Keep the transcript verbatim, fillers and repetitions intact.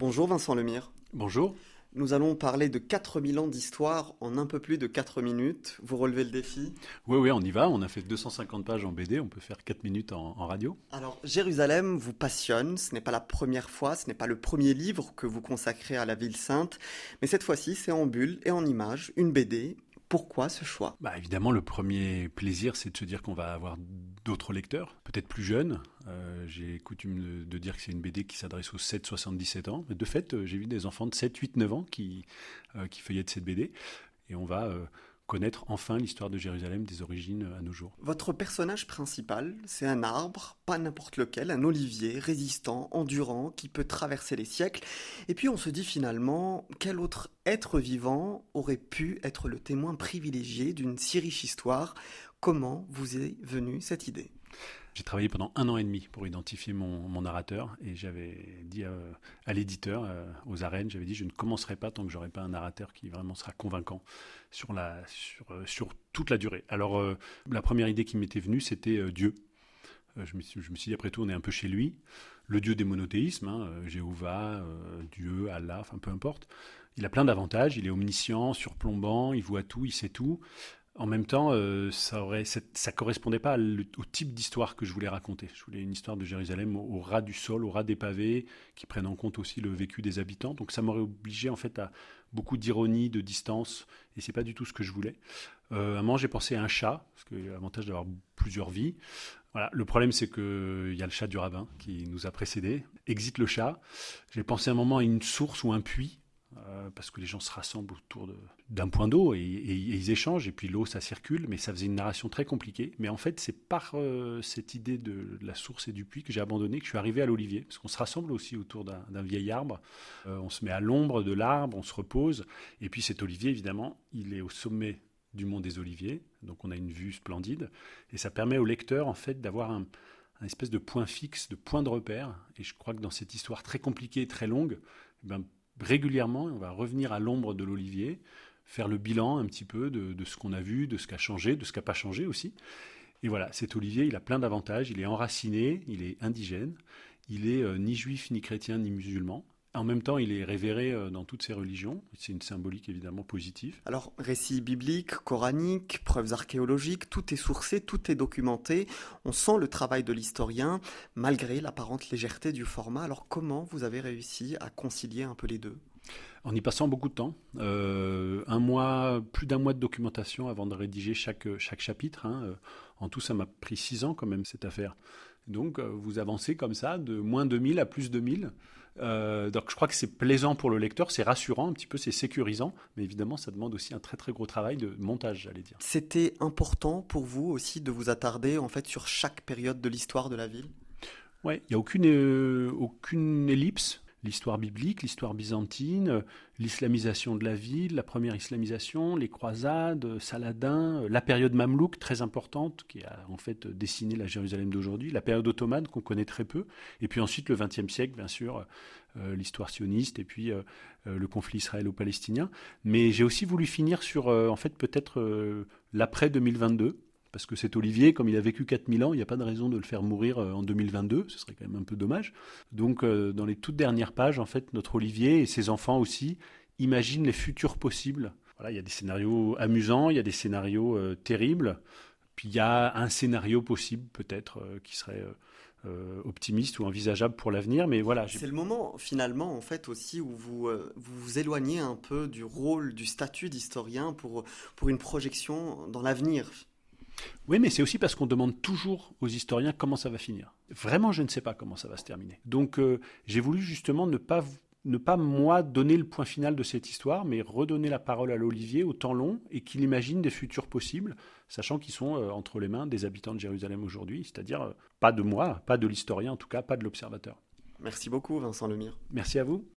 Bonjour Vincent Lemire. Bonjour. Nous allons parler de quatre mille ans d'histoire en un peu plus de quatre minutes. Vous relevez le défi? Oui, oui, on y va. On a fait deux cent cinquante pages en B D, on peut faire quatre minutes en, en radio. Alors, Jérusalem vous passionne. Ce n'est pas la première fois, ce n'est pas le premier livre que vous consacrez à la ville sainte. Mais cette fois-ci, c'est en bulles et en images, une B D. Pourquoi ce choix? Bah évidemment, le premier plaisir, c'est de se dire qu'on va avoir d'autres lecteurs, peut-être plus jeunes. Euh, j'ai coutume de, de dire que c'est une B D qui s'adresse aux sept à soixante-dix-sept ans. Mais de fait, j'ai vu des enfants de sept, huit, neuf ans qui, euh, qui feuillettent cette B D. Et on va euh, connaître enfin l'histoire de Jérusalem des origines à nos jours. Votre personnage principal, c'est un arbre, pas n'importe lequel, un olivier résistant, endurant, qui peut traverser les siècles. Et puis on se dit finalement, quel autre être vivant aurait pu être le témoin privilégié d'une si riche histoire? Comment vous est venue cette idée? J'ai travaillé pendant un an et demi pour identifier mon, mon narrateur et j'avais dit à, à l'éditeur, aux arènes, j'avais dit je ne commencerai pas tant que j'aurai pas un narrateur qui vraiment sera convaincant sur, la, sur, sur toute la durée. Alors euh, la première idée qui m'était venue, c'était euh, Dieu. Euh, je, me suis, je me suis dit après tout on est un peu chez lui, le Dieu des monothéismes, hein, Jéhovah, euh, Dieu, Allah, enfin peu importe. Il a plein d'avantages, il est omniscient, surplombant, il voit tout, il sait tout. En même temps, euh, ça ne correspondait pas le, au type d'histoire que je voulais raconter. Je voulais une histoire de Jérusalem au, au ras du sol, au ras des pavés, qui prenne en compte aussi le vécu des habitants. Donc ça m'aurait obligé en fait à beaucoup d'ironie, de distance, et c'est pas du tout ce que je voulais. Euh, à un moment, j'ai pensé à un chat, parce qu'il y a l'avantage d'avoir plusieurs vies. Voilà, le problème, c'est qu'il y a le chat du rabbin qui nous a précédés. Exit le chat. J'ai pensé à un moment à une source ou un puits. Euh, parce que les gens se rassemblent autour de, d'un point d'eau et, et, et ils échangent et puis l'eau ça circule, mais ça faisait une narration très compliquée. Mais en fait c'est par euh, cette idée de, de la source et du puits que j'ai abandonné que je suis arrivé à l'olivier, parce qu'on se rassemble aussi autour d'un, d'un vieil arbre, euh, on se met à l'ombre de l'arbre, on se repose, et puis cet olivier évidemment il est au sommet du mont des Oliviers, donc on a une vue splendide et ça permet au lecteur en fait d'avoir un, un espèce de point fixe, de point de repère. Et je crois que dans cette histoire très compliquée, très longue, eh ben, régulièrement, on va revenir à l'ombre de l'olivier, faire le bilan un petit peu de, de ce qu'on a vu, de ce qui a changé, de ce qui n'a pas changé aussi. Et voilà, cet olivier, il a plein d'avantages. Il est enraciné, il est indigène, il est euh, ni juif, ni chrétien, ni musulman. En même temps, il est révéré dans toutes ses religions. C'est une symbolique évidemment positive. Alors, récits bibliques, coraniques, preuves archéologiques, tout est sourcé, tout est documenté. On sent le travail de l'historien, malgré l'apparente légèreté du format. Alors, comment vous avez réussi à concilier un peu les deux ? En y passant beaucoup de temps, euh, un mois, plus d'un mois de documentation avant de rédiger chaque, chaque chapitre. Hein. En tout, ça m'a pris six ans quand même, cette affaire. Donc, vous avancez comme ça, de moins deux mille à plus deux mille. Euh, donc, je crois que c'est plaisant pour le lecteur, c'est rassurant un petit peu, c'est sécurisant. Mais évidemment, ça demande aussi un très, très gros travail de montage, j'allais dire. C'était important pour vous aussi de vous attarder, en fait, sur chaque période de l'histoire de la ville? Oui, il n'y a aucune, euh, aucune ellipse. L'histoire biblique, l'histoire byzantine, l'islamisation de la ville, la première islamisation, les croisades, Saladin, la période mamelouk très importante qui a en fait dessiné la Jérusalem d'aujourd'hui, la période ottomane qu'on connaît très peu, et puis ensuite le vingtième siècle bien sûr, euh, l'histoire sioniste et puis euh, le conflit israélo-palestinien. Mais j'ai aussi voulu finir sur euh, en fait peut-être euh, l'après deux mille vingt-deux. Parce que cet olivier, comme il a vécu quatre mille ans, il n'y a pas de raison de le faire mourir en deux mille vingt-deux. Ce serait quand même un peu dommage. Donc, euh, dans les toutes dernières pages, en fait, notre olivier et ses enfants aussi imaginent les futurs possibles. Voilà, il y a des scénarios amusants, il y a des scénarios euh, terribles. Puis, il y a un scénario possible, peut-être, euh, qui serait... Euh, Euh, optimiste ou envisageable pour l'avenir, mais voilà. J'ai... C'est le moment finalement en fait aussi où vous, euh, vous vous éloignez un peu du rôle, du statut d'historien pour, pour une projection dans l'avenir. Oui, mais c'est aussi parce qu'on demande toujours aux historiens comment ça va finir. Vraiment, je ne sais pas comment ça va se terminer. Donc euh, j'ai voulu justement ne pas, ne pas moi donner le point final de cette histoire, mais redonner la parole à l'olivier au temps long et qu'il imagine des futurs possibles, sachant qu'ils sont euh, entre les mains des habitants de Jérusalem aujourd'hui, c'est-à-dire euh, pas de moi, pas de l'historien en tout cas, pas de l'observateur. Merci beaucoup Vincent Lemire. Merci à vous.